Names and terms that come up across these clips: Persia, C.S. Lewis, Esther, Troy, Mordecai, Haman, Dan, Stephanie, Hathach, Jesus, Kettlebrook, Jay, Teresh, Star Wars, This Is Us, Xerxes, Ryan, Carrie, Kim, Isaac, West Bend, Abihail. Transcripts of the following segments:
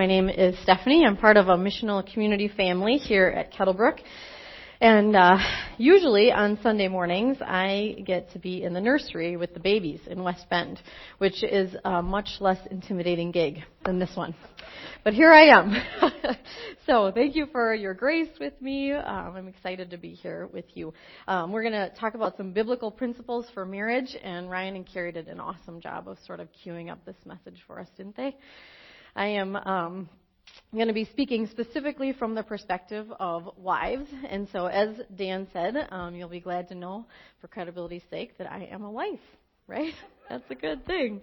My name is Stephanie. I'm part of a missional community family here at Kettlebrook. And usually on Sunday mornings, I get to be in the nursery with the babies in West Bend, which is a much less intimidating gig than this one. But here I am. So thank you for your grace with me. I'm excited to be here with you. We're going to talk about some biblical principles for marriage, and Ryan and Carrie did an awesome job of sort of queuing up this message for us, didn't they? I am... I'm going to be speaking specifically from the perspective of wives, and so as Dan said, you'll be glad to know, for credibility's sake, that I am a wife, right? That's a good thing.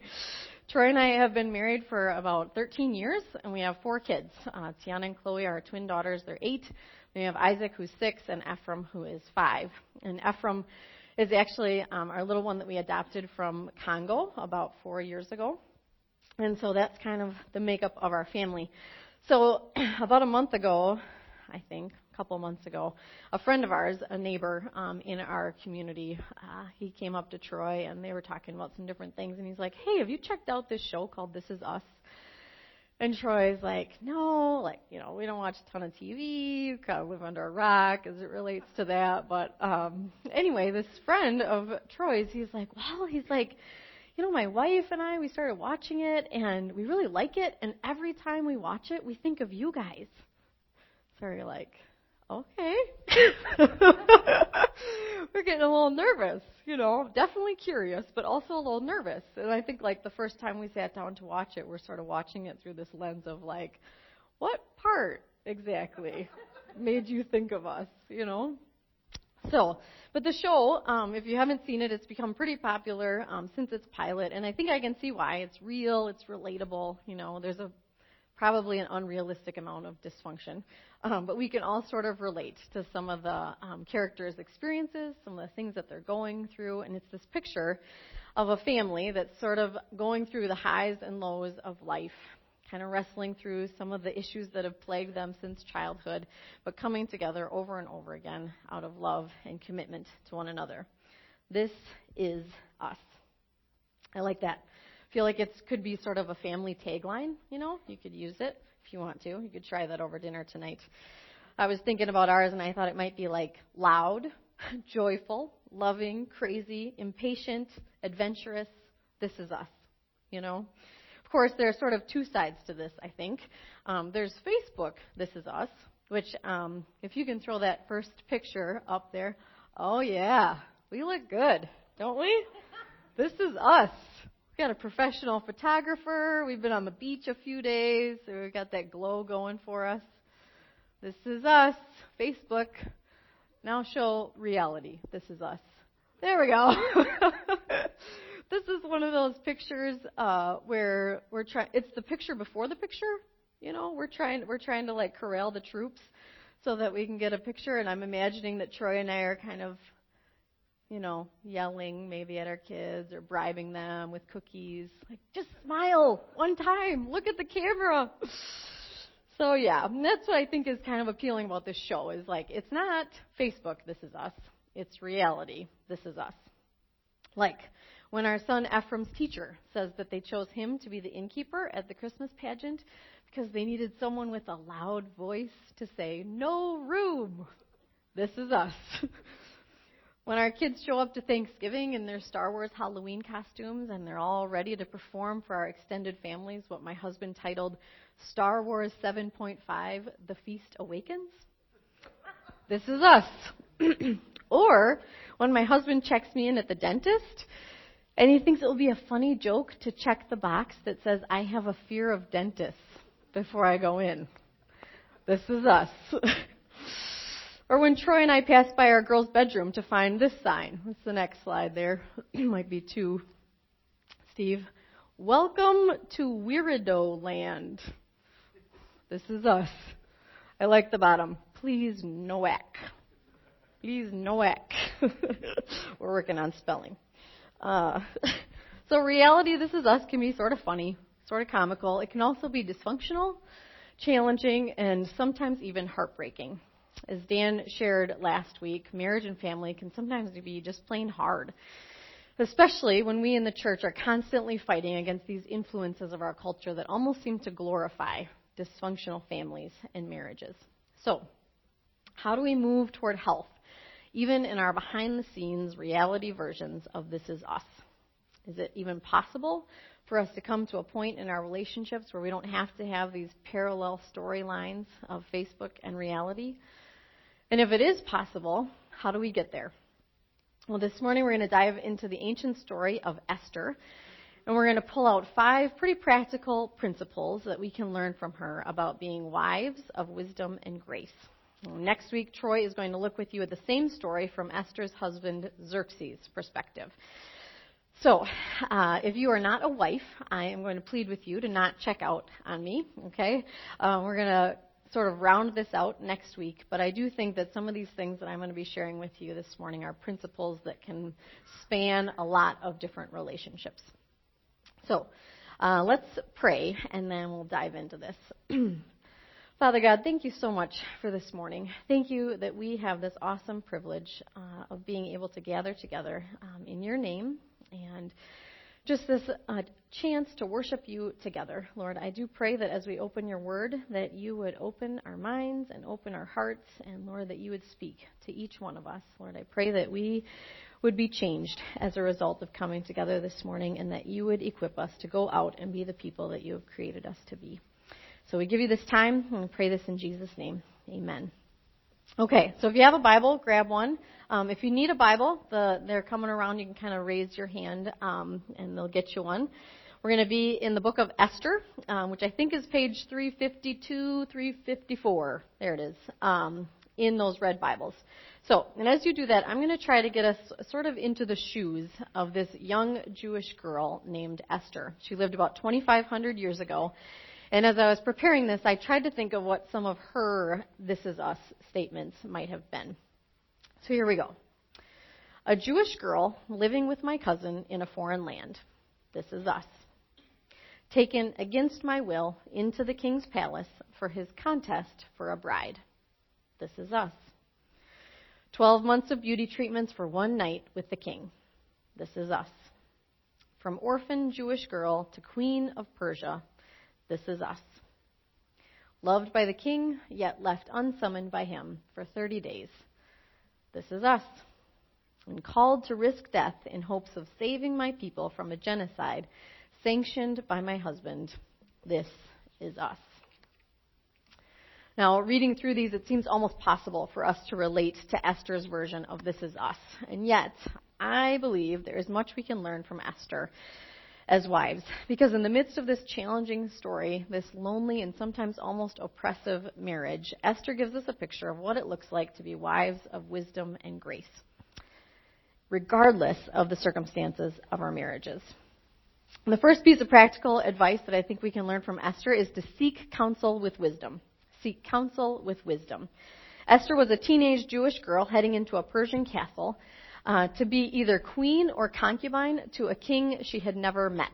Troy and I have been married for about 13 years, and we have 4 kids. Tiana and Chloe are twin daughters. They're 8. We have Isaac, who's 6, and Ephraim, who is 5. And Ephraim is actually our little one that we adopted from Congo about 4 years ago, and so that's kind of the makeup of our family. So about a couple months ago, a friend of ours, a neighbor in our community, he came up to Troy, and they were talking about some different things, and he's like, hey, have you checked out this show called This Is Us? And Troy's like, no, like, you know, we don't watch a ton of TV, we kind of live under a rock as it relates to that. But anyway, this friend of Troy's, he's like, you know, my wife and I, we started watching it, and we really like it, and every time we watch it, we think of you guys. So you're like, okay. We're getting a little nervous, you know, definitely curious, but also a little nervous. And I think, like, the first time we sat down to watch it, we're sort of watching it through this lens of, like, what part exactly made you think of us, you know? So, but the show, if you haven't seen it, it's become pretty popular since its pilot, and I think I can see why. It's real, it's relatable, you know, there's probably an unrealistic amount of dysfunction, but we can all sort of relate to some of the characters' experiences, some of the things that they're going through, and it's this picture of a family that's sort of going through the highs and lows of life, kind of wrestling through some of the issues that have plagued them since childhood, but coming together over and over again out of love and commitment to one another. This is us. I like that. I feel like it could be sort of a family tagline, you know? You could use it if you want to. You could try that over dinner tonight. I was thinking about ours, and I thought it might be like loud, joyful, loving, crazy, impatient, adventurous. This is us, you know? Of course, there are sort of 2 sides to this, I think. There's Facebook, This Is Us, which if you can throw that first picture up there, oh yeah, we look good, don't we? This is us. We've got a professional photographer. We've been on the beach a few days. So we've got that glow going for us. This is us. Facebook. Now show reality. This is us. There we go. This is one of those pictures where we're trying. It's the picture before the picture, you know. We're trying to like corral the troops so that we can get a picture. And I'm imagining that Troy and I are kind of, you know, yelling maybe at our kids or bribing them with cookies, like just smile one time, look at the camera. So yeah, and that's what I think is kind of appealing about this show is like it's not Facebook. This is us. It's reality. This is us. Like, when our son Ephraim's teacher says that they chose him to be the innkeeper at the Christmas pageant because they needed someone with a loud voice to say, no room, this is us. When our kids show up to Thanksgiving in their Star Wars Halloween costumes and they're all ready to perform for our extended families what my husband titled Star Wars 7.5, The Feast Awakens, this is us. Or when my husband checks me in at the dentist, and he thinks it will be a funny joke to check the box that says, I have a fear of dentists before I go in. This is us. Or when Troy and I passed by our girls' bedroom to find this sign. What's the next slide there? Might be 2. Steve. Welcome to Weirdo Land. This is us. I like the bottom. Please no whack. Please no whack. We're working on spelling. So reality, this is us, can be sort of funny, sort of comical. It can also be dysfunctional, challenging, and sometimes even heartbreaking. As Dan shared last week, marriage and family can sometimes be just plain hard, especially when we in the church are constantly fighting against these influences of our culture that almost seem to glorify dysfunctional families and marriages. So, how do we move toward health, even in our behind-the-scenes reality versions of This Is Us? Is it even possible for us to come to a point in our relationships where we don't have to have these parallel storylines of Facebook and reality? And if it is possible, how do we get there? Well, this morning we're going to dive into the ancient story of Esther, and we're going to pull out 5 pretty practical principles that we can learn from her about being wives of wisdom and grace. Next week, Troy is going to look with you at the same story from Esther's husband Xerxes' perspective. So, if you are not a wife, I am going to plead with you to not check out on me, okay? We're going to sort of round this out next week, but I do think that some of these things that I'm going to be sharing with you this morning are principles that can span a lot of different relationships. So, let's pray, and then we'll dive into this. Father God, thank you so much for this morning. Thank you that we have this awesome privilege of being able to gather together in your name, and just this chance to worship you together. Lord, I do pray that as we open your word, that you would open our minds and open our hearts, and Lord, that you would speak to each one of us. Lord, I pray that we would be changed as a result of coming together this morning, and that you would equip us to go out and be the people that you have created us to be. So we give you this time, and we pray this in Jesus' name. Amen. Okay, so if you have a Bible, grab one. If you need a Bible, they're coming around. You can kind of raise your hand, and they'll get you one. We're going to be in the book of Esther, which I think is page 352, 354. There it is, in those red Bibles. So, and as you do that, I'm going to try to get us sort of into the shoes of this young Jewish girl named Esther. She lived about 2,500 years ago. And as I was preparing this, I tried to think of what some of her This Is Us statements might have been. So here we go. A Jewish girl living with my cousin in a foreign land. This is us. Taken against my will into the king's palace for his contest for a bride. This is us. 12 months of beauty treatments for one night with the king. This is us. From orphan Jewish girl to queen of Persia. This is us. Loved by the king, yet left unsummoned by him for 30 days. This is us. And called to risk death in hopes of saving my people from a genocide sanctioned by my husband. This is us. Now, reading through these, it seems almost possible for us to relate to Esther's version of This Is Us. And yet, I believe there is much we can learn from Esther as wives, because in the midst of this challenging story, this lonely and sometimes almost oppressive marriage, Esther gives us a picture of what it looks like to be wives of wisdom and grace, regardless of the circumstances of our marriages. And the first piece of practical advice that I think we can learn from Esther is to seek counsel with wisdom. Seek counsel with wisdom. Esther was a teenage Jewish girl heading into a Persian castle, to be either queen or concubine to a king she had never met.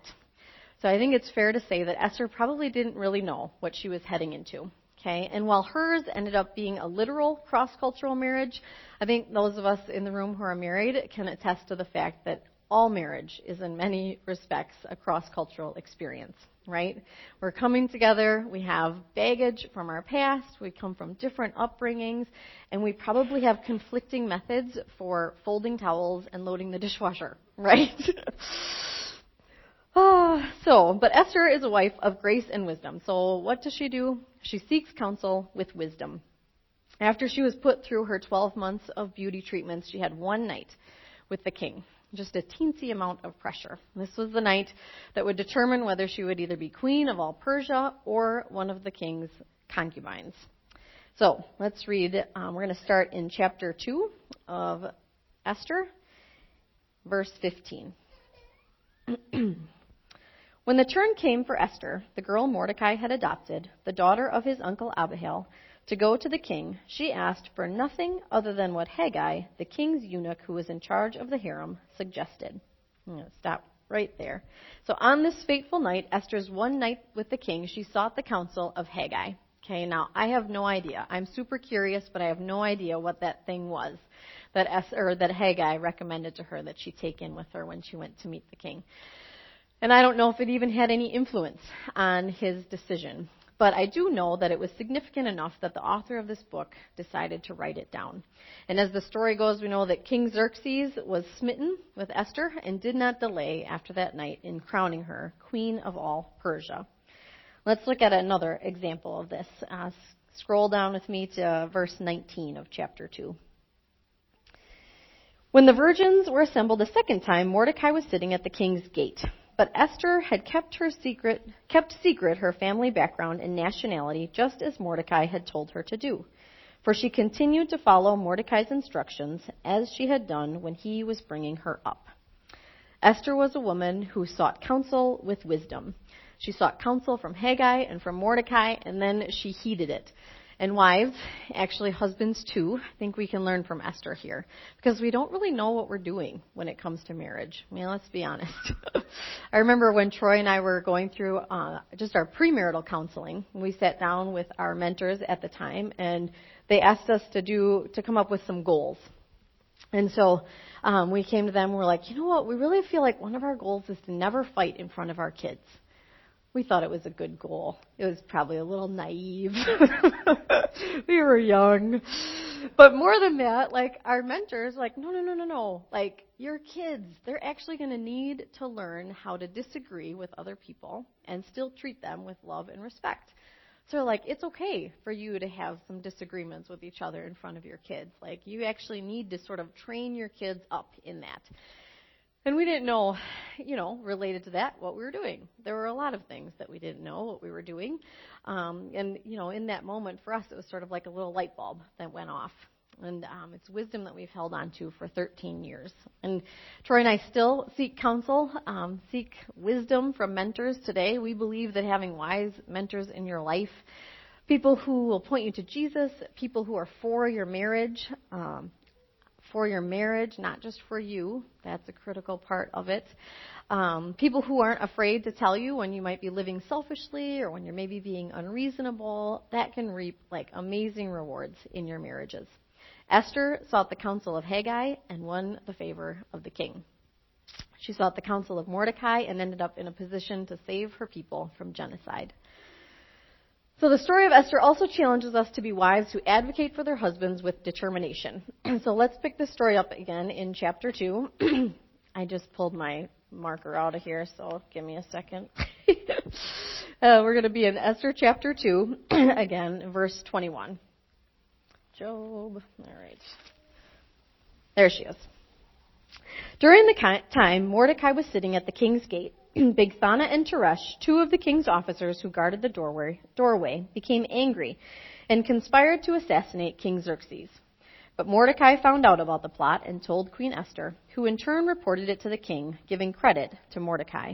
So I think it's fair to say that Esther probably didn't really know what she was heading into. Okay? And while hers ended up being a literal cross-cultural marriage, I think those of us in the room who are married can attest to the fact that all marriage is in many respects a cross-cultural experience, right? We're coming together, we have baggage from our past, we come from different upbringings, and we probably have conflicting methods for folding towels and loading the dishwasher, right? But Esther is a wife of grace and wisdom. So what does she do? She seeks counsel with wisdom. After she was put through her 12 months of beauty treatments, she had one night with the king. Just a teensy amount of pressure. This was the night that would determine whether she would either be queen of all Persia or one of the king's concubines. So let's read. We're going to start in chapter 2 of Esther, verse 15. When the turn came for Esther, the girl Mordecai had adopted, the daughter of his uncle Abihail, to go to the king, she asked for nothing other than what Haggai, the king's eunuch who was in charge of the harem, suggested. I'm going to stop right there. So on this fateful night, Esther's one night with the king, she sought the counsel of Haggai. Okay, now I have no idea. I'm super curious, but I have no idea what that thing was that Haggai recommended to her that she take in with her when she went to meet the king. And I don't know if it even had any influence on his decision. but I do know that it was significant enough that the author of this book decided to write it down. And as the story goes, we know that King Xerxes was smitten with Esther and did not delay after that night in crowning her queen of all Persia. Let's look at another example of this. Scroll down with me to verse 19 of chapter 2. When the virgins were assembled a second time, Mordecai was sitting at the king's gate. But Esther had kept secret her family background and nationality, just as Mordecai had told her to do. For she continued to follow Mordecai's instructions, as she had done when he was bringing her up. Esther was a woman who sought counsel with wisdom. She sought counsel from Haggai and from Mordecai, and then she heeded it. And wives, actually husbands too, I think we can learn from Esther here. Because we don't really know what we're doing when it comes to marriage. I mean, let's be honest. I remember when Troy and I were going through just our premarital counseling, we sat down with our mentors at the time, and they asked us to come up with some goals. And so we came to them and we're like, you know what, we really feel like one of our goals is to never fight in front of our kids. We thought it was a good goal. It was probably a little naive. We were young. But more than that, like, our mentors, like, no. Like, your kids, they're actually going to need to learn how to disagree with other people and still treat them with love and respect. So, like, it's okay for you to have some disagreements with each other in front of your kids. Like, you actually need to sort of train your kids up in that. And we didn't know, related to that, what we were doing. There were a lot of things that we didn't know what we were doing. And in that moment for us, it was sort of like a little light bulb that went off. And it's wisdom that we've held on to for 13 years. And Troy and I still seek counsel, seek wisdom from mentors today. We believe that having wise mentors in your life, people who will point you to Jesus, people who are for your marriage, not just for you. That's a critical part of it. People who aren't afraid to tell you when you might be living selfishly or when you're maybe being unreasonable, that can reap like amazing rewards in your marriages. Esther sought the counsel of Haggai and won the favor of the king. She sought the counsel of Mordecai and ended up in a position to save her people from genocide. So the story of Esther also challenges us to be wives who advocate for their husbands with determination. So let's pick this story up again in chapter 2. I just pulled my marker out of here, so give me a second. We're going to be in Esther chapter 2, again, verse 21. Job, all right. There she is. During the time, Mordecai was sitting at the king's gate. Bigthana and Teresh, two of the king's officers who guarded the doorway, became angry and conspired to assassinate King Xerxes. But Mordecai found out about the plot and told Queen Esther, who in turn reported it to the king, giving credit to Mordecai.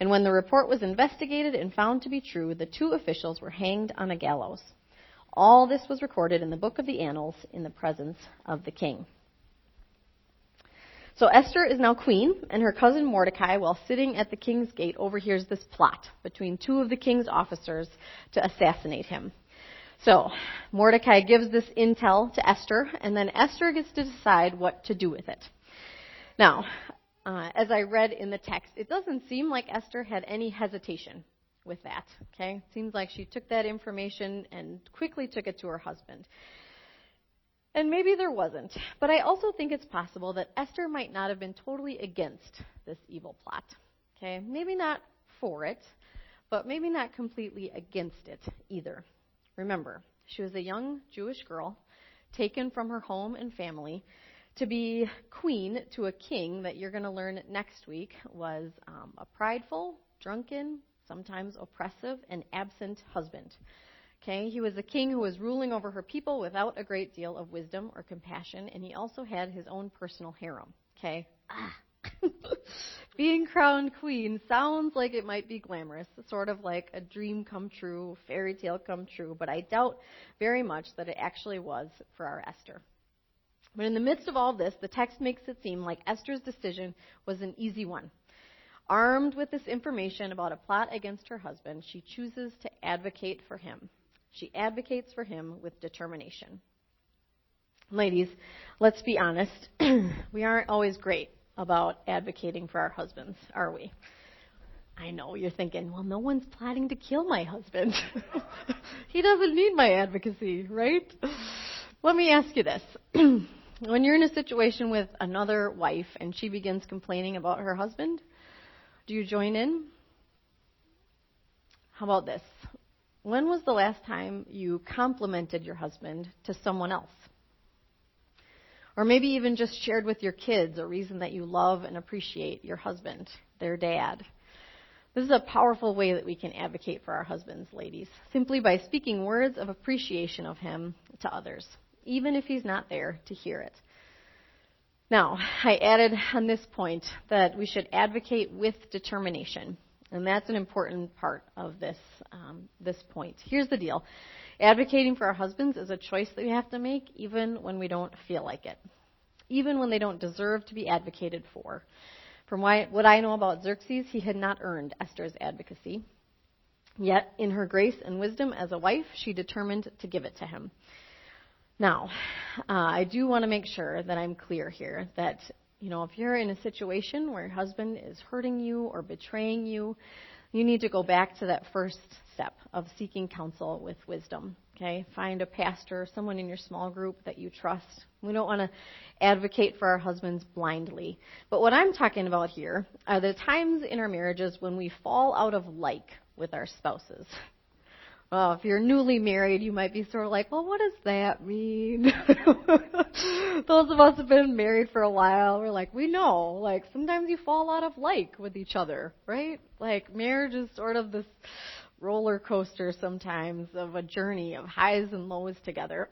And when the report was investigated and found to be true, the two officials were hanged on a gallows. All this was recorded in the book of the annals in the presence of the king. So Esther is now queen, and her cousin Mordecai, while sitting at the king's gate, overhears this plot between two of the king's officers to assassinate him. So Mordecai gives this intel to Esther, and then Esther gets to decide what to do with it. Now, as I read in the text, it doesn't seem like Esther had any hesitation with that. Okay? It seems like she took that information and quickly took it to her husband. And maybe there wasn't, but I also think it's possible that Esther might not have been totally against this evil plot. Okay, maybe not for it, but maybe not completely against it either. Remember, she was a young Jewish girl taken from her home and family to be queen to a king that you're going to learn next week was a prideful, drunken, sometimes oppressive, and absent husband. Okay, he was a king who was ruling over her people without a great deal of wisdom or compassion, and he also had his own personal harem. Okay, being crowned queen sounds like it might be glamorous, sort of like a dream come true, fairy tale come true, but I doubt very much that it actually was for our Esther. But in the midst of all this, the text makes it seem like Esther's decision was an easy one. Armed with this information about a plot against her husband, she chooses to advocate for him. She advocates for him with determination. Ladies, let's be honest. We aren't always great about advocating for our husbands, are we? I know you're thinking, well, no one's planning to kill my husband. He doesn't need my advocacy, right? Let me ask you this. When you're in a situation with another wife and she begins complaining about her husband, do you join in? How about this? When was the last time you complimented your husband to someone else? Or maybe even just shared with your kids a reason that you love and appreciate your husband, their dad. This is a powerful way that we can advocate for our husbands, ladies, simply by speaking words of appreciation of him to others, even if he's not there to hear it. Now, I added on this point that we should advocate with determination, and that's an important part of this point. Here's the deal. Advocating for our husbands is a choice that we have to make even when we don't feel like it, even when they don't deserve to be advocated for. From what I know about Xerxes, he had not earned Esther's advocacy. Yet, in her grace and wisdom as a wife, she determined to give it to him. Now, I do want to make sure that I'm clear here that, you know, if you're in a situation where your husband is hurting you or betraying you, you need to go back to that first step of seeking counsel with wisdom. Okay? Find a pastor, someone in your small group that you trust. We don't want to advocate for our husbands blindly. But what I'm talking about here are the times in our marriages when we fall out of like with our spouses. Well, if you're newly married, you might be sort of like, well, what does that mean? Those of us who have been married for a while, we're like, we know. Like, sometimes you fall out of like with each other, right? Like, marriage is sort of this roller coaster sometimes of a journey of highs and lows together.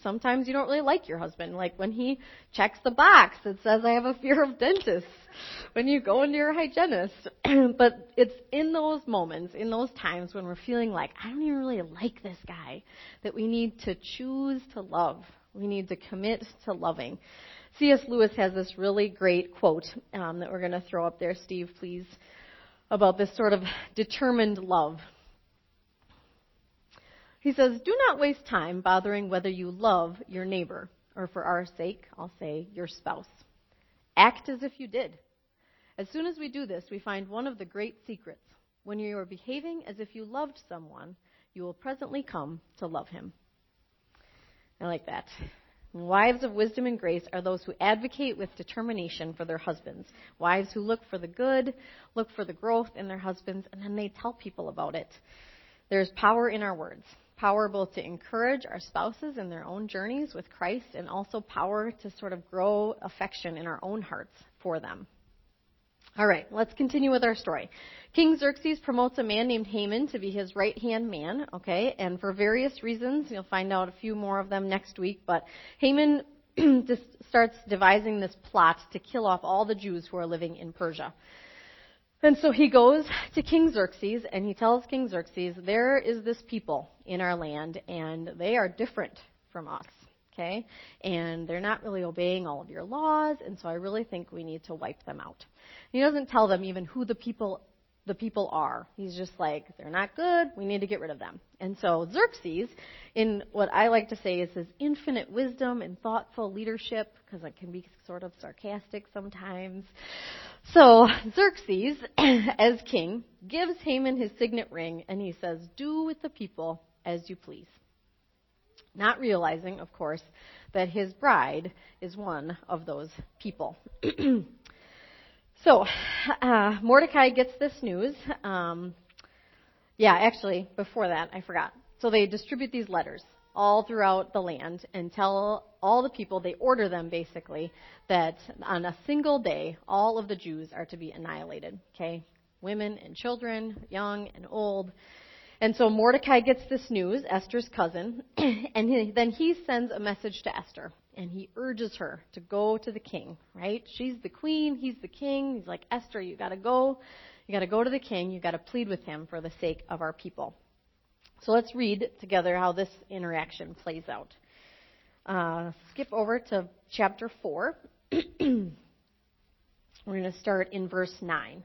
Sometimes you don't really like your husband. Like when he checks the box that says, I have a fear of dentists, when you go into your hygienist. But it's in those moments, in those times when we're feeling like, I don't even really like this guy, that we need to choose to love. We need to commit to loving. C.S. Lewis has this really great quote that we're going to throw up there. Steve, please. About this sort of determined love. He says, do not waste time bothering whether you love your neighbor, or for our sake, I'll say, your spouse. Act as if you did. As soon as we do this, we find one of the great secrets. When you are behaving as if you loved someone, you will presently come to love him. I like that. Wives of wisdom and grace are those who advocate with determination for their husbands. Wives who look for the good, look for the growth in their husbands, and then they tell people about it. There's power in our words. Power both to encourage our spouses in their own journeys with Christ, and also power to sort of grow affection in our own hearts for them. All right, let's continue with our story. King Xerxes promotes a man named Haman to be his right-hand man, okay? And for various reasons, you'll find out a few more of them next week, but Haman just starts devising this plot to kill off all the Jews who are living in Persia. And so he goes to King Xerxes, and he tells King Xerxes, there is this people in our land, and they are different from us, okay? And they're not really obeying all of your laws, and so I really think we need to wipe them out. He doesn't tell them even who the people are. He's just like, they're not good, we need to get rid of them. And so Xerxes, in what I like to say is his infinite wisdom and thoughtful leadership, because I can be sort of sarcastic sometimes. So Xerxes, as king, gives Haman his signet ring, and he says, do with the people as you please. Not realizing, of course, that his bride is one of those people. So, Mordecai gets this news. Actually, before that, I forgot. So they distribute these letters all throughout the land and tell all the people, they order them basically, that on a single day, all of the Jews are to be annihilated, okay? Women and children, young and old. And so Mordecai gets this news, Esther's cousin, and then he sends a message to Esther. And he urges her to go to the king, right? She's the queen, he's the king. He's like, Esther, you got to go. You got to go to the king. You got to plead with him for the sake of our people. So let's read together how this interaction plays out. Skip over to chapter 4. We're going to start in verse 9.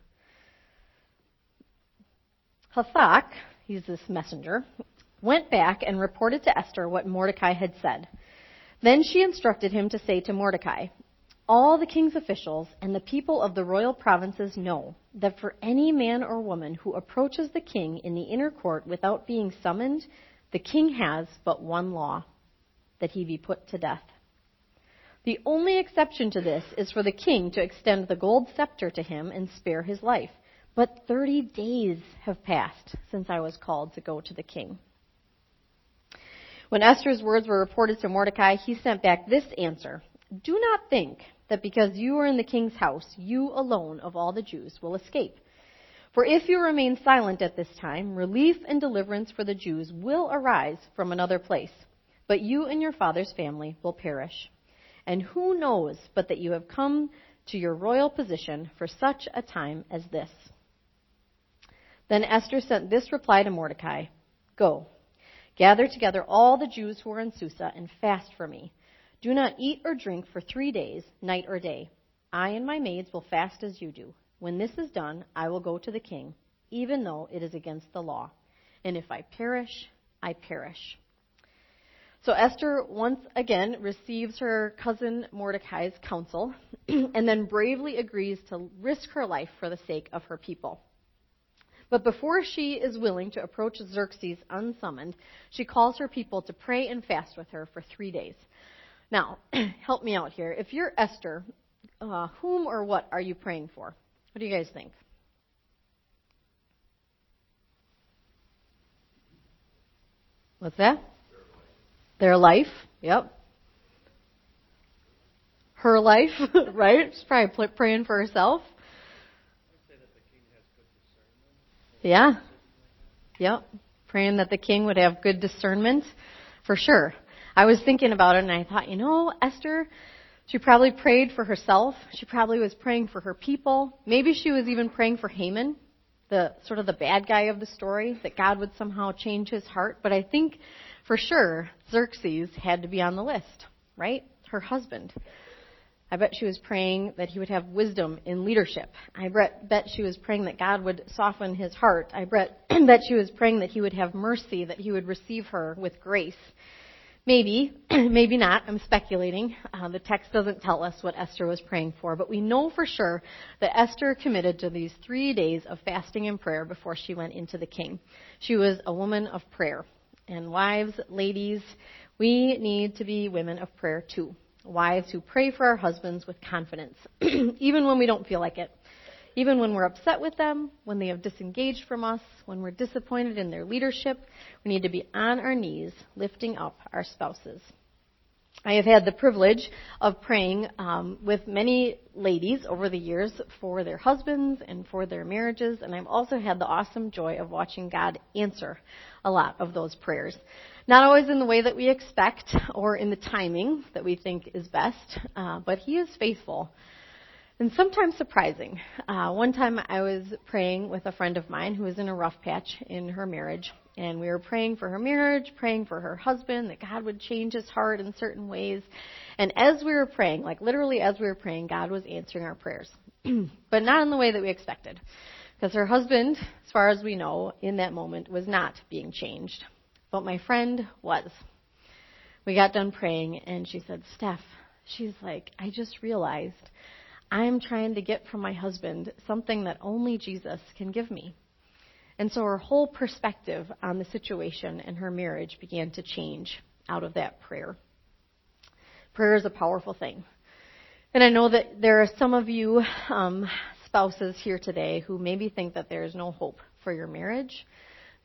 Hathach, he's this messenger, went back and reported to Esther what Mordecai had said. Then she instructed him to say to Mordecai, All the king's officials and the people of the royal provinces know that for any man or woman who approaches the king in the inner court without being summoned, the king has but one law, that he be put to death. The only exception to this is for the king to extend the gold scepter to him and spare his life. But 30 days have passed since I was called to go to the king." When Esther's words were reported to Mordecai, he sent back this answer: "Do not think that because you are in the king's house, you alone of all the Jews will escape. For if you remain silent at this time, relief and deliverance for the Jews will arise from another place, but you and your father's family will perish. And who knows but that you have come to your royal position for such a time as this?" Then Esther sent this reply to Mordecai: "Go, gather together all the Jews who are in Susa and fast for me. Do not eat or drink for 3 days, night or day. I and my maids will fast as you do. When this is done, I will go to the king, even though it is against the law. And if I perish, I perish." So Esther once again receives her cousin Mordecai's counsel and then bravely agrees to risk her life for the sake of her people. But before she is willing to approach Xerxes unsummoned, she calls her people to pray and fast with her for 3 days. Now, help me out here. If you're Esther, whom or what are you praying for? What do you guys think? What's that? Their life, yep. Her life, right? She's probably praying for herself. Yeah. Yep. Praying that the king would have good discernment, for sure. I was thinking about it, and I thought, Esther, she probably prayed for herself. She probably was praying for her people. Maybe she was even praying for Haman, the bad guy of the story, that God would somehow change his heart. But I think for sure, Xerxes had to be on the list, right? Her husband. I bet she was praying that he would have wisdom in leadership. I bet she was praying that God would soften his heart. I bet she was praying that he would have mercy, that he would receive her with grace. Maybe, maybe not. I'm speculating. The text doesn't tell us what Esther was praying for, but we know for sure that Esther committed to these 3 days of fasting and prayer before she went into the king. She was a woman of prayer. And wives, ladies, we need to be women of prayer too. Wives who pray for our husbands with confidence, even when we don't feel like it. Even when we're upset with them, when they have disengaged from us, when we're disappointed in their leadership, we need to be on our knees lifting up our spouses. I have had the privilege of praying with many ladies over the years for their husbands and for their marriages, and I've also had the awesome joy of watching God answer a lot of those prayers. Not always in the way that we expect or in the timing that we think is best, but He is faithful and sometimes surprising. One time I was praying with a friend of mine who was in a rough patch in her marriage. And we were praying for her marriage, praying for her husband, that God would change his heart in certain ways. And as we were praying, God was answering our prayers. But not in the way that we expected. Because her husband, as far as we know, in that moment was not being changed. But my friend was. We got done praying, and she said, "Steph," she's like, "I just realized I'm trying to get from my husband something that only Jesus can give me." And so her whole perspective on the situation and her marriage began to change out of that prayer. Prayer is a powerful thing. And I know that there are some of you spouses here today who maybe think that there is no hope for your marriage.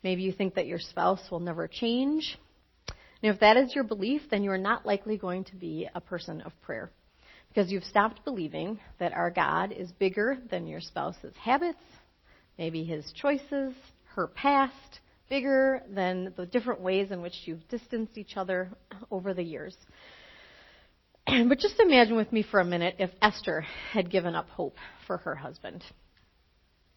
Maybe you think that your spouse will never change. And if that is your belief, then you are not likely going to be a person of prayer. Because you've stopped believing that our God is bigger than your spouse's habits, maybe his choices, her past, bigger than the different ways in which you've distanced each other over the years. But just imagine with me for a minute if Esther had given up hope for her husband.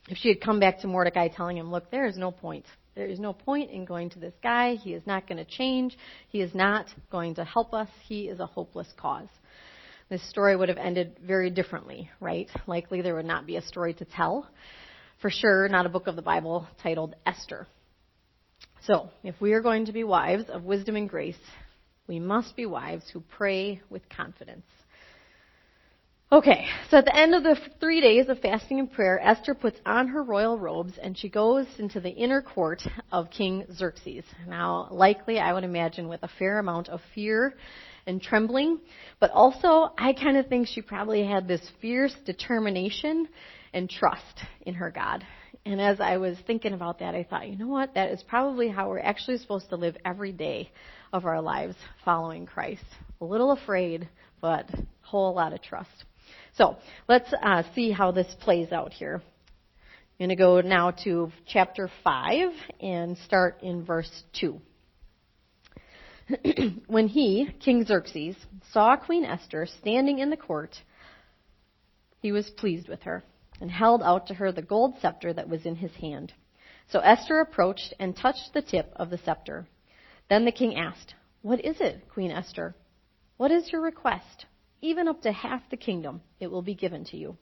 If she had come back to Mordecai telling him, "Look, there is no point. There is no point in going to this guy. He is not going to change. He is not going to help us. He is a hopeless cause." This story would have ended very differently, right? Likely there would not be a story to tell. For sure, not a book of the Bible titled Esther. So, if we are going to be wives of wisdom and grace, we must be wives who pray with confidence. Okay, so at the end of the 3 days of fasting and prayer, Esther puts on her royal robes and she goes into the inner court of King Xerxes. Now, likely, I would imagine, with a fair amount of fear and trembling, but also I kind of think she probably had this fierce determination and trust in her God. And as I was thinking about that, I thought, you know what, that is probably how we're actually supposed to live every day of our lives following Christ. A little afraid, but a whole lot of trust. So let's see how this plays out here. I'm going to go now to chapter 5 and start in verse 2. When he, King Xerxes, saw Queen Esther standing in the court, he was pleased with her and held out to her the gold scepter that was in his hand. So Esther approached and touched the tip of the scepter. Then the king asked, "What is it, Queen Esther? What is your request? Even up to half the kingdom, it will be given to you."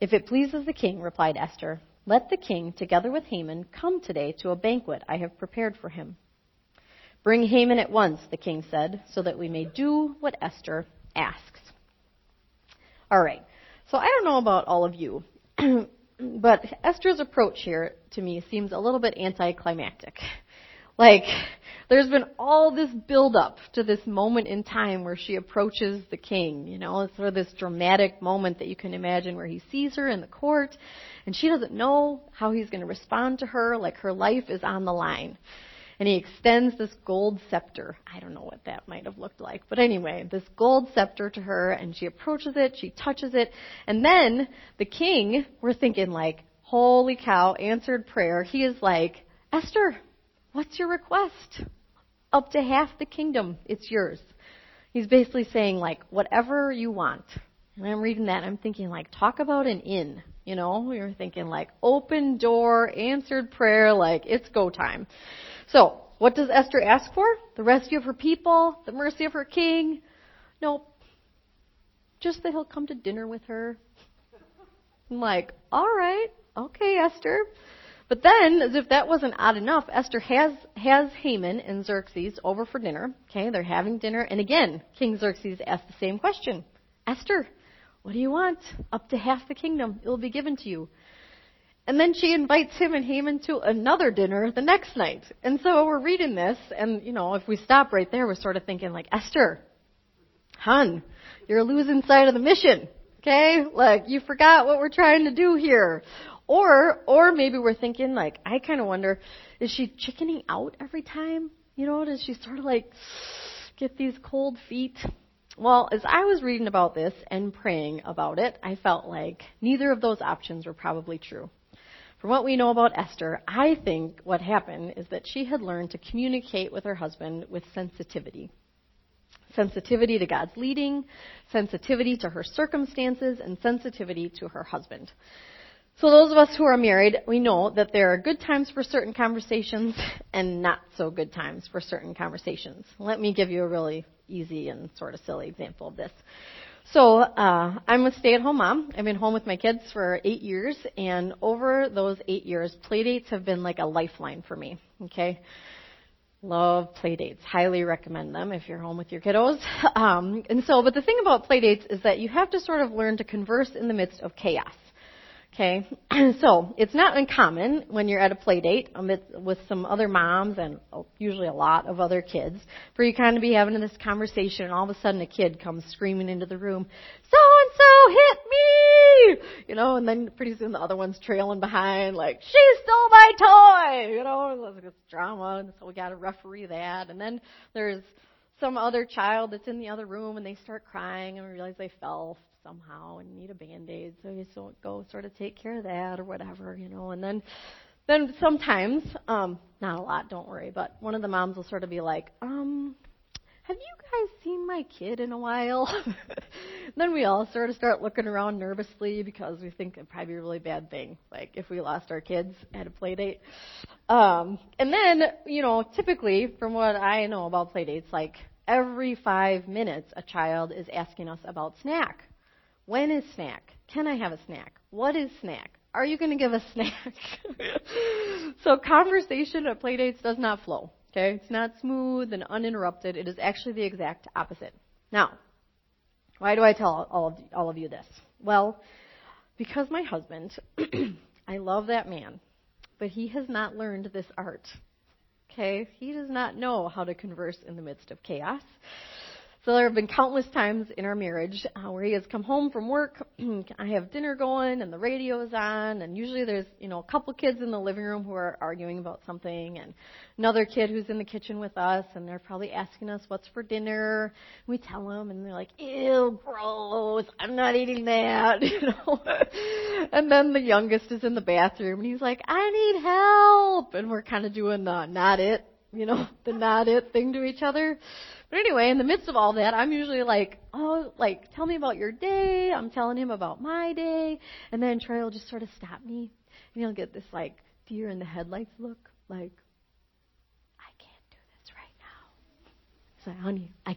"If it pleases the king," replied Esther, "let the king, together with Haman, come today to a banquet I have prepared for him." "Bring Haman at once," the king said, "so that we may do what Esther asks." All right, so I don't know about all of you, but Esther's approach here to me seems a little bit anticlimactic. Like, there's been all this build-up to this moment in time where she approaches the king. You know, it's sort of this dramatic moment that you can imagine where he sees her in the court, and she doesn't know how he's going to respond to her. Like, her life is on the line. And he extends this gold scepter. I don't know what that might have looked like. But anyway, this gold scepter to her, and she approaches it, she touches it. And then the king, we're thinking like, holy cow, answered prayer. He is like, "Esther, what's your request? Up to half the kingdom, it's yours." He's basically saying, like, whatever you want. And I'm reading that, and I'm thinking, like, talk about an in, you know? We were thinking, like, open door, answered prayer, like, it's go time. So, what does Esther ask for? The rescue of her people? The mercy of her king? Nope. Just that he'll come to dinner with her. I'm like, all right, okay, Esther. But then, as if that wasn't odd enough, Esther has Haman and Xerxes over for dinner. Okay, they're having dinner. And again, King Xerxes asked the same question. "Esther, what do you want? Up to half the kingdom. It will be given to you." And then she invites him and Haman to another dinner the next night. And so we're reading this, and, you know, if we stop right there, we're sort of thinking, like, Esther, hun, you're losing sight of the mission. Okay? Like, you forgot what we're trying to do here. Or maybe we're thinking, like, I kind of wonder, is she chickening out every time? You know, does she sort of, like, get these cold feet? Well, as I was reading about this and praying about it, I felt like neither of those options were probably true. From what we know about Esther, I think what happened is that she had learned to communicate with her husband with sensitivity. Sensitivity to God's leading, sensitivity to her circumstances, and sensitivity to her husband. So those of us who are married, we know that there are good times for certain conversations and not so good times for certain conversations. Let me give you a really easy and sort of silly example of this. So I'm a stay-at-home mom. I've been home with my kids for 8 years, and over those 8 years, playdates have been like a lifeline for me, okay? Love playdates. Highly recommend them if you're home with your kiddos. But the thing about playdates is that you have to sort of learn to converse in the midst of chaos. Okay, so it's not uncommon when you're at a play date with some other moms and usually a lot of other kids for you kind of be having this conversation and all of a sudden a kid comes screaming into the room, "So-and-so hit me!" You know, and then pretty soon the other one's trailing behind like, "She stole my toy!" You know, it's drama, and so we got to referee that. And then there's some other child that's in the other room and they start crying and we realize they fell somehow and need a Band-Aid, so you go sort of take care of that or whatever, you know. And then sometimes, not a lot, don't worry, but one of the moms will sort of be like, "Have you guys seen my kid in a while?" Then we all sort of start looking around nervously because we think it'd probably be a really bad thing, like if we lost our kids at a play date. And then, you know, typically from what I know about play dates, like every 5 minutes a child is asking us about snack. When is snack? Can I have a snack? What is snack? Are you going to give a snack? So conversation at playdates does not flow, okay? It's not smooth and uninterrupted. It is actually the exact opposite. Now, Why do I tell all of you this? Well, because my husband, I love that man, but he has not learned this art. Okay? He does not know how to converse in the midst of chaos. So there have been countless times in our marriage where he has come home from work, I have dinner going, and the radio's on, and usually there's, a couple kids in the living room who are arguing about something, and another kid who's in the kitchen with us, and they're probably asking us what's for dinner. We tell them, and they're like, ew, gross, I'm not eating that, And then the youngest is in the bathroom, and he's like, I need help, and we're kind of doing the not it, the not it thing to each other. But anyway, in the midst of all that, I'm usually like, oh, tell me about your day. I'm telling him about my day. And then Troy will just sort of stop me. And he'll get this, deer in the headlights look, I can't do this right now. He's like, honey, I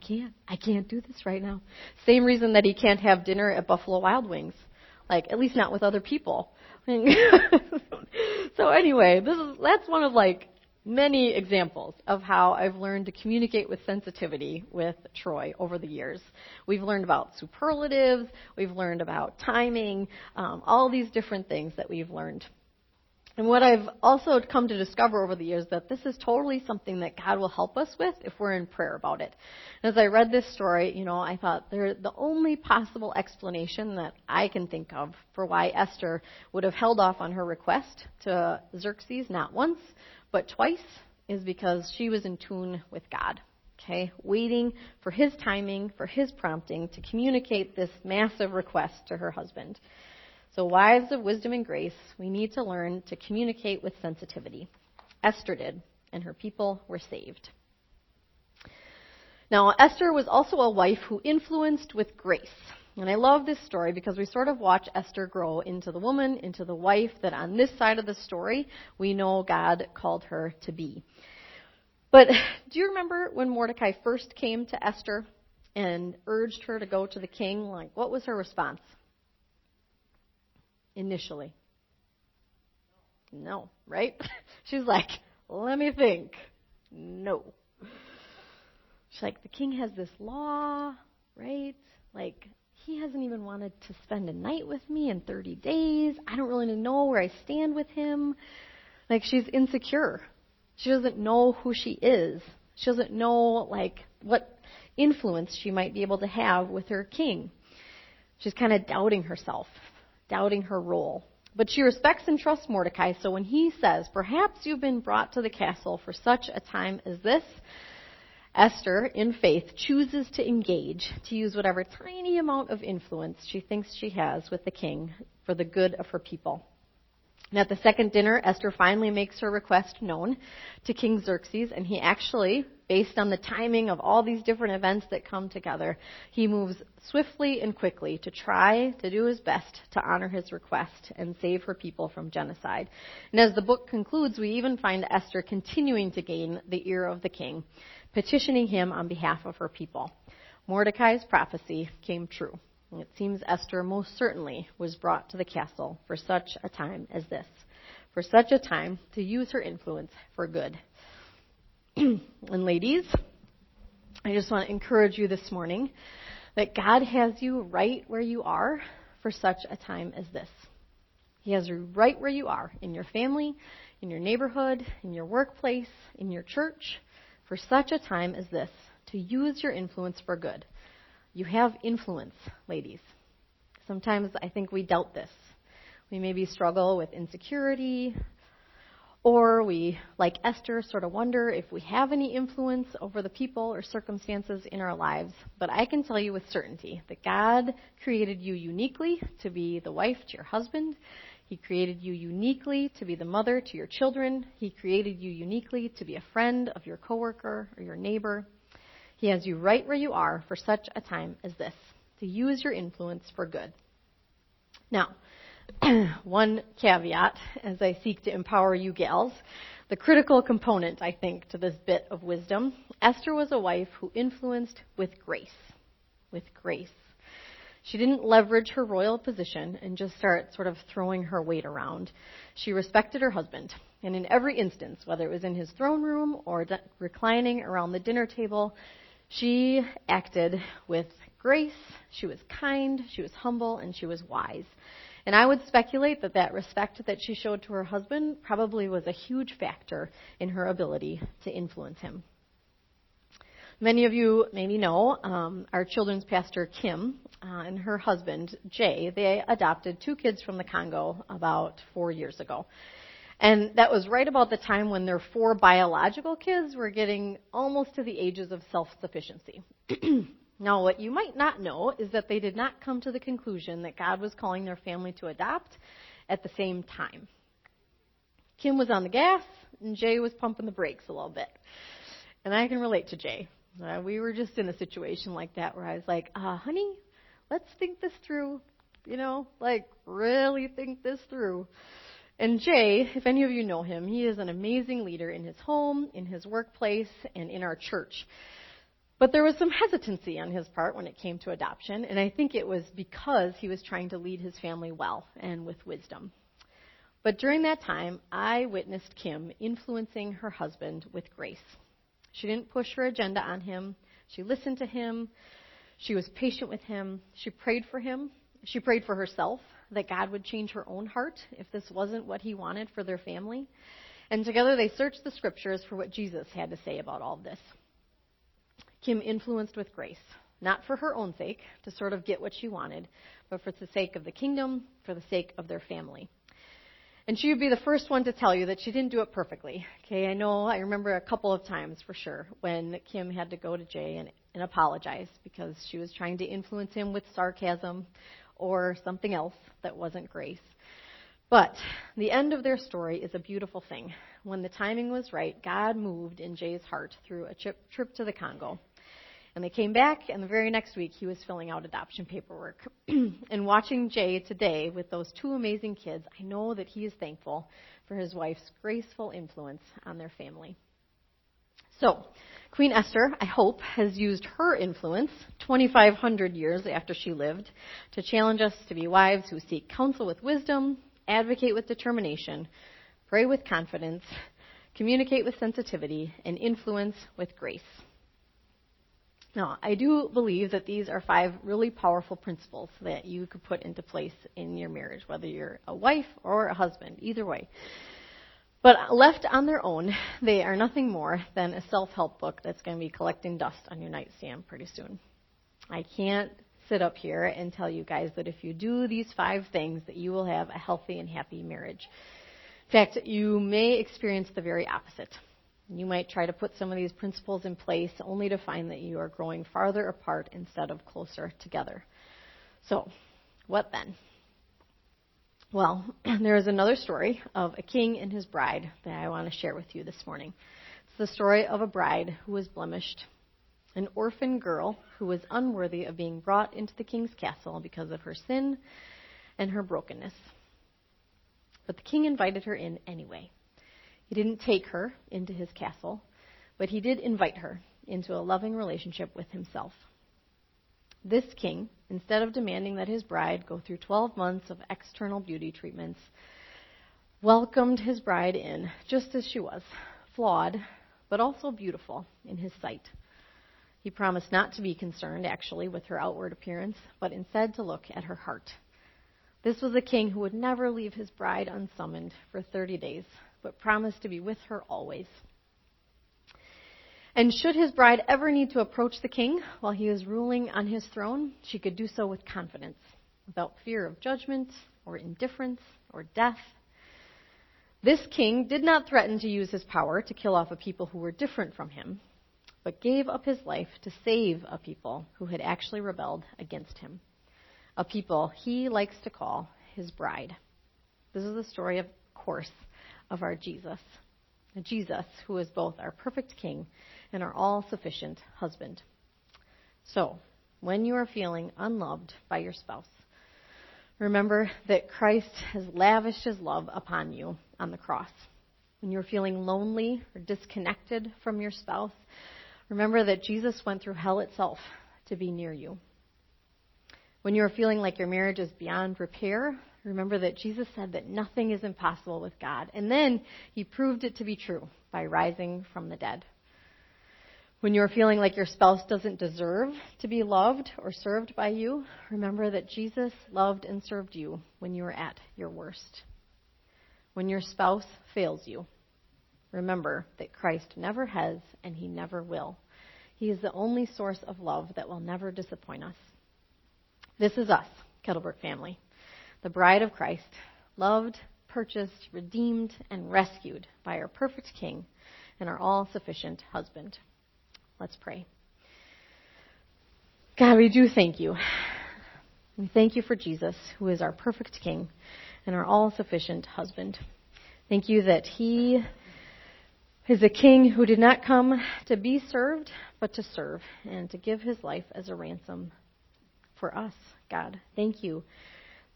can't do this right now. Same reason that he can't have dinner at Buffalo Wild Wings. At least not with other people. So anyway, that's one of, many examples of how I've learned to communicate with sensitivity with Troy over the years. We've learned about superlatives, we've learned about timing, all these different things that we've learned. And what I've also come to discover over the years that this is totally something that God will help us with if we're in prayer about it. And as I read this story, I thought the only possible explanation that I can think of for why Esther would have held off on her request to Xerxes not once, but twice is because she was in tune with God, okay? Waiting for his timing, for his prompting to communicate this massive request to her husband. So wives of wisdom and grace, we need to learn to communicate with sensitivity. Esther did, and her people were saved. Now, Esther was also a wife who influenced with grace. And I love this story because we sort of watch Esther grow into the woman, into the wife that on this side of the story, we know God called her to be. But do you remember when Mordecai first came to Esther and urged her to go to the king? What was her response? Initially? No, right? She's like, let me think. No. She's like, the king has this law, right? He hasn't even wanted to spend a night with me in 30 days. I don't really know where I stand with him. She's insecure. She doesn't know who she is. She doesn't know, what influence she might be able to have with her king. She's kind of doubting herself, doubting her role. But she respects and trusts Mordecai, so when he says, perhaps you've been brought to the castle for such a time as this, Esther, in faith, chooses to engage, to use whatever tiny amount of influence she thinks she has with the king for the good of her people. And at the second dinner, Esther finally makes her request known to King Xerxes, and he actually, based on the timing of all these different events that come together, he moves swiftly and quickly to try to do his best to honor his request and save her people from genocide. And as the book concludes, we even find Esther continuing to gain the ear of the king, petitioning him on behalf of her people. Mordecai's prophecy came true. And it seems Esther most certainly was brought to the castle for such a time as this, for such a time to use her influence for good. And ladies, I just want to encourage you this morning that God has you right where you are for such a time as this. He has you right where you are, in your family, in your neighborhood, in your workplace, in your church, for such a time as this, to use your influence for good. You have influence, ladies. Sometimes I think we doubt this. We maybe struggle with insecurity, or we, like Esther, sort of wonder if we have any influence over the people or circumstances in our lives. But I can tell you with certainty that God created you uniquely to be the wife to your husband. He created you uniquely to be the mother to your children. He created you uniquely to be a friend of your coworker or your neighbor. He has you right where you are for such a time as this, to use your influence for good. Now, one caveat, as I seek to empower you gals, the critical component, I think, to this bit of wisdom, Esther was a wife who influenced with grace. With grace. She didn't leverage her royal position and just start sort of throwing her weight around. She respected her husband, and in every instance, whether it was in his throne room or reclining around the dinner table, she acted with grace, she was kind, she was humble, and she was wise. And I would speculate that that respect that she showed to her husband probably was a huge factor in her ability to influence him. Many of you maybe know our children's pastor, Kim, and her husband, Jay. They adopted 2 kids from the Congo about 4 years ago. And that was right about the time when their 4 biological kids were getting almost to the ages of self-sufficiency. Now, what you might not know is that they did not come to the conclusion that God was calling their family to adopt at the same time. Kim was on the gas, and Jay was pumping the brakes a little bit. And I can relate to Jay. We were just in a situation like that where I was like, honey, let's think this through. You know, like really think this through. And Jay, if any of you know him, he is an amazing leader in his home, in his workplace, and in our church. But there was some hesitancy on his part when it came to adoption, and I think it was because he was trying to lead his family well and with wisdom. But during that time, I witnessed Kim influencing her husband with grace. She didn't push her agenda on him. She listened to him. She was patient with him. She prayed for him. She prayed for herself that God would change her own heart if this wasn't what he wanted for their family. And together they searched the scriptures for what Jesus had to say about all of this. Kim influenced with grace, not for her own sake, to sort of get what she wanted, but for the sake of the kingdom, for the sake of their family. And she would be the first one to tell you that she didn't do it perfectly. Okay, I remember a couple of times for sure when Kim had to go to Jay and apologize because she was trying to influence him with sarcasm or something else that wasn't grace. But the end of their story is a beautiful thing. When the timing was right, God moved in Jay's heart through a trip to the Congo. And they came back, and the very next week, he was filling out adoption paperwork. And watching Jay today with those 2 amazing kids, I know that he is thankful for his wife's graceful influence on their family. So, Queen Esther, I hope, has used her influence 2,500 years after she lived to challenge us to be wives who seek counsel with wisdom, advocate with determination, pray with confidence, communicate with sensitivity, and influence with grace. Now, I do believe that these are 5 really powerful principles that you could put into place in your marriage, whether you're a wife or a husband, either way. But left on their own, they are nothing more than a self-help book that's going to be collecting dust on your nightstand pretty soon. I can't sit up here and tell you guys that if you do these 5 things, that you will have a healthy and happy marriage. In fact, you may experience the very opposite. You might try to put some of these principles in place only to find that you are growing farther apart instead of closer together. So, what then? Well, there is another story of a king and his bride that I want to share with you this morning. It's the story of a bride who was blemished, an orphan girl who was unworthy of being brought into the king's castle because of her sin and her brokenness. But the king invited her in anyway. He didn't take her into his castle, but he did invite her into a loving relationship with himself. This king, instead of demanding that his bride go through 12 months of external beauty treatments, welcomed his bride in just as she was, flawed, but also beautiful in his sight. He promised not to be concerned, actually, with her outward appearance, but instead to look at her heart. This was a king who would never leave his bride unsummoned for 30 days, but promised to be with her always. And should his bride ever need to approach the king while he is ruling on his throne, she could do so with confidence, without fear of judgment or indifference or death. This king did not threaten to use his power to kill off a people who were different from him, but gave up his life to save a people who had actually rebelled against him, a people he likes to call his bride. This is the story, of course, of our Jesus, a Jesus who is both our perfect king and our all-sufficient husband. So, when you are feeling unloved by your spouse, remember that Christ has lavished his love upon you on the cross. When you're feeling lonely or disconnected from your spouse, remember that Jesus went through hell itself to be near you. When you're feeling like your marriage is beyond repair, remember that Jesus said that nothing is impossible with God, and then he proved it to be true by rising from the dead. When you're feeling like your spouse doesn't deserve to be loved or served by you, remember that Jesus loved and served you when you were at your worst. When your spouse fails you, remember that Christ never has and he never will. He is the only source of love that will never disappoint us. This is us, Kettlebrook family, the bride of Christ, loved, purchased, redeemed, and rescued by our perfect King and our all-sufficient husband. Let's pray. God, we do thank you. We thank you for Jesus, who is our perfect King and our all-sufficient husband. Thank you that he is a king who did not come to be served, but to serve and to give his life as a ransom for us, God. Thank you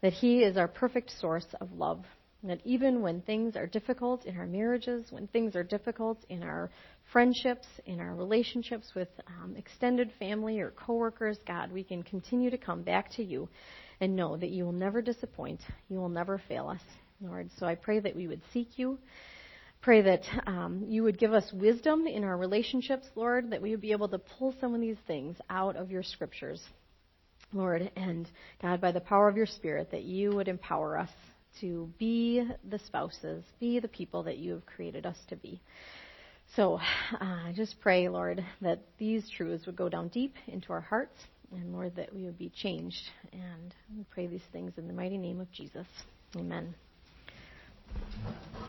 that he is our perfect source of love, and that even when things are difficult in our marriages, when things are difficult in our friendships, in our relationships with extended family or coworkers, God, we can continue to come back to you and know that you will never disappoint, you will never fail us, Lord. So I pray that we would seek you. Pray that you would give us wisdom in our relationships, Lord, that we would be able to pull some of these things out of your scriptures, Lord, and God, by the power of your Spirit, that you would empower us to be the spouses, be the people that you have created us to be. So I just pray, Lord, that these truths would go down deep into our hearts, and Lord, that we would be changed. And we pray these things in the mighty name of Jesus. Amen.